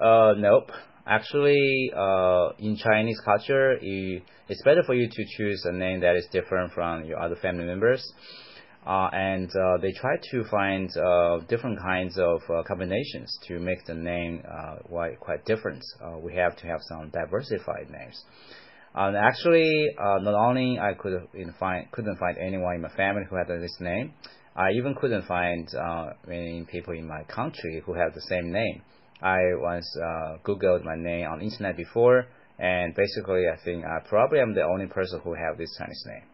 Nope. Actually, in Chinese culture, it's better for you to choose a name that is different from your other family members. And they try to find different kinds of combinations to make the name quite different. We have to have some diversified names. And actually, not only I couldn't find anyone in my family who had this name, I even couldn't find many people in my country who have the same name. I once Googled my name on the internet before, and basically I think I probably am the only person who have this Chinese name.